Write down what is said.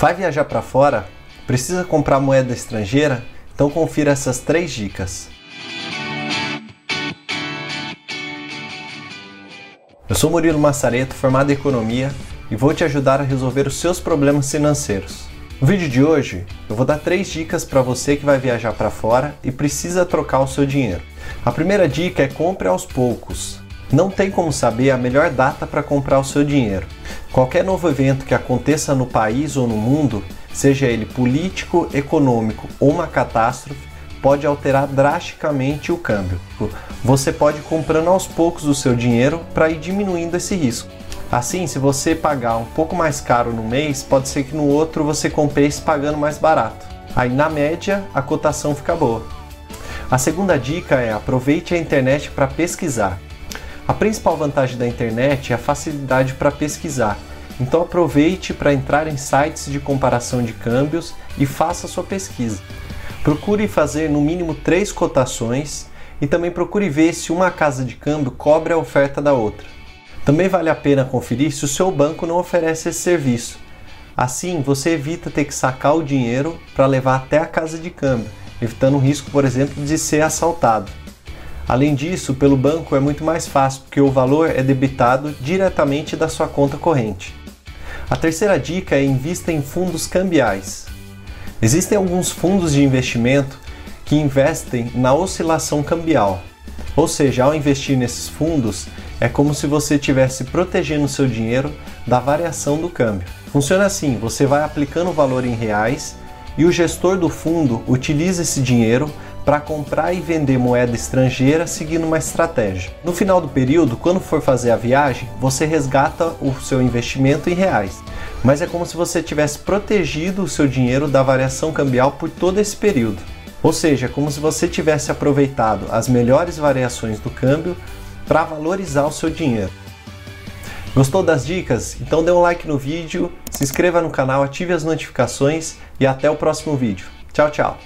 Vai viajar para fora? Precisa comprar moeda estrangeira? Então confira essas 3 dicas. Eu sou Murilo Massareto, formado em Economia, e vou te ajudar a resolver os seus problemas financeiros. No vídeo de hoje, eu vou dar 3 dicas para você que vai viajar para fora e precisa trocar o seu dinheiro. A primeira dica é compre aos poucos. Não tem como saber a melhor data para comprar o seu dinheiro. Qualquer novo evento que aconteça no país ou no mundo, seja ele político, econômico ou uma catástrofe, pode alterar drasticamente o câmbio. Você pode ir comprando aos poucos o seu dinheiro para ir diminuindo esse risco. Assim, se você pagar um pouco mais caro no mês, pode ser que no outro você compense pagando mais barato. Aí, na média, a cotação fica boa. A segunda dica é aproveite a internet para pesquisar. A principal vantagem da internet é a facilidade para pesquisar, então aproveite para entrar em sites de comparação de câmbios e faça sua pesquisa. Procure fazer no mínimo 3 cotações e também procure ver se uma casa de câmbio cobre a oferta da outra. Também vale a pena conferir se o seu banco não oferece esse serviço. Assim, você evita ter que sacar o dinheiro para levar até a casa de câmbio, evitando o risco, por exemplo, de ser assaltado. Além disso, pelo banco é muito mais fácil, porque o valor é debitado diretamente da sua conta corrente. A terceira dica é invista em fundos cambiais. Existem alguns fundos de investimento que investem na oscilação cambial. Ou seja, ao investir nesses fundos, é como se você estivesse protegendo o seu dinheiro da variação do câmbio. Funciona assim, você vai aplicando o valor em reais e o gestor do fundo utiliza esse dinheiro para comprar e vender moeda estrangeira seguindo uma estratégia. No final do período, quando for fazer a viagem, você resgata o seu investimento em reais, mas é como se você tivesse protegido o seu dinheiro da variação cambial por todo esse período. Ou seja, é como se você tivesse aproveitado as melhores variações do câmbio para valorizar o seu dinheiro. Gostou das dicas? Então dê um like no vídeo, se inscreva no canal, ative as notificações e até o próximo vídeo. Tchau, tchau!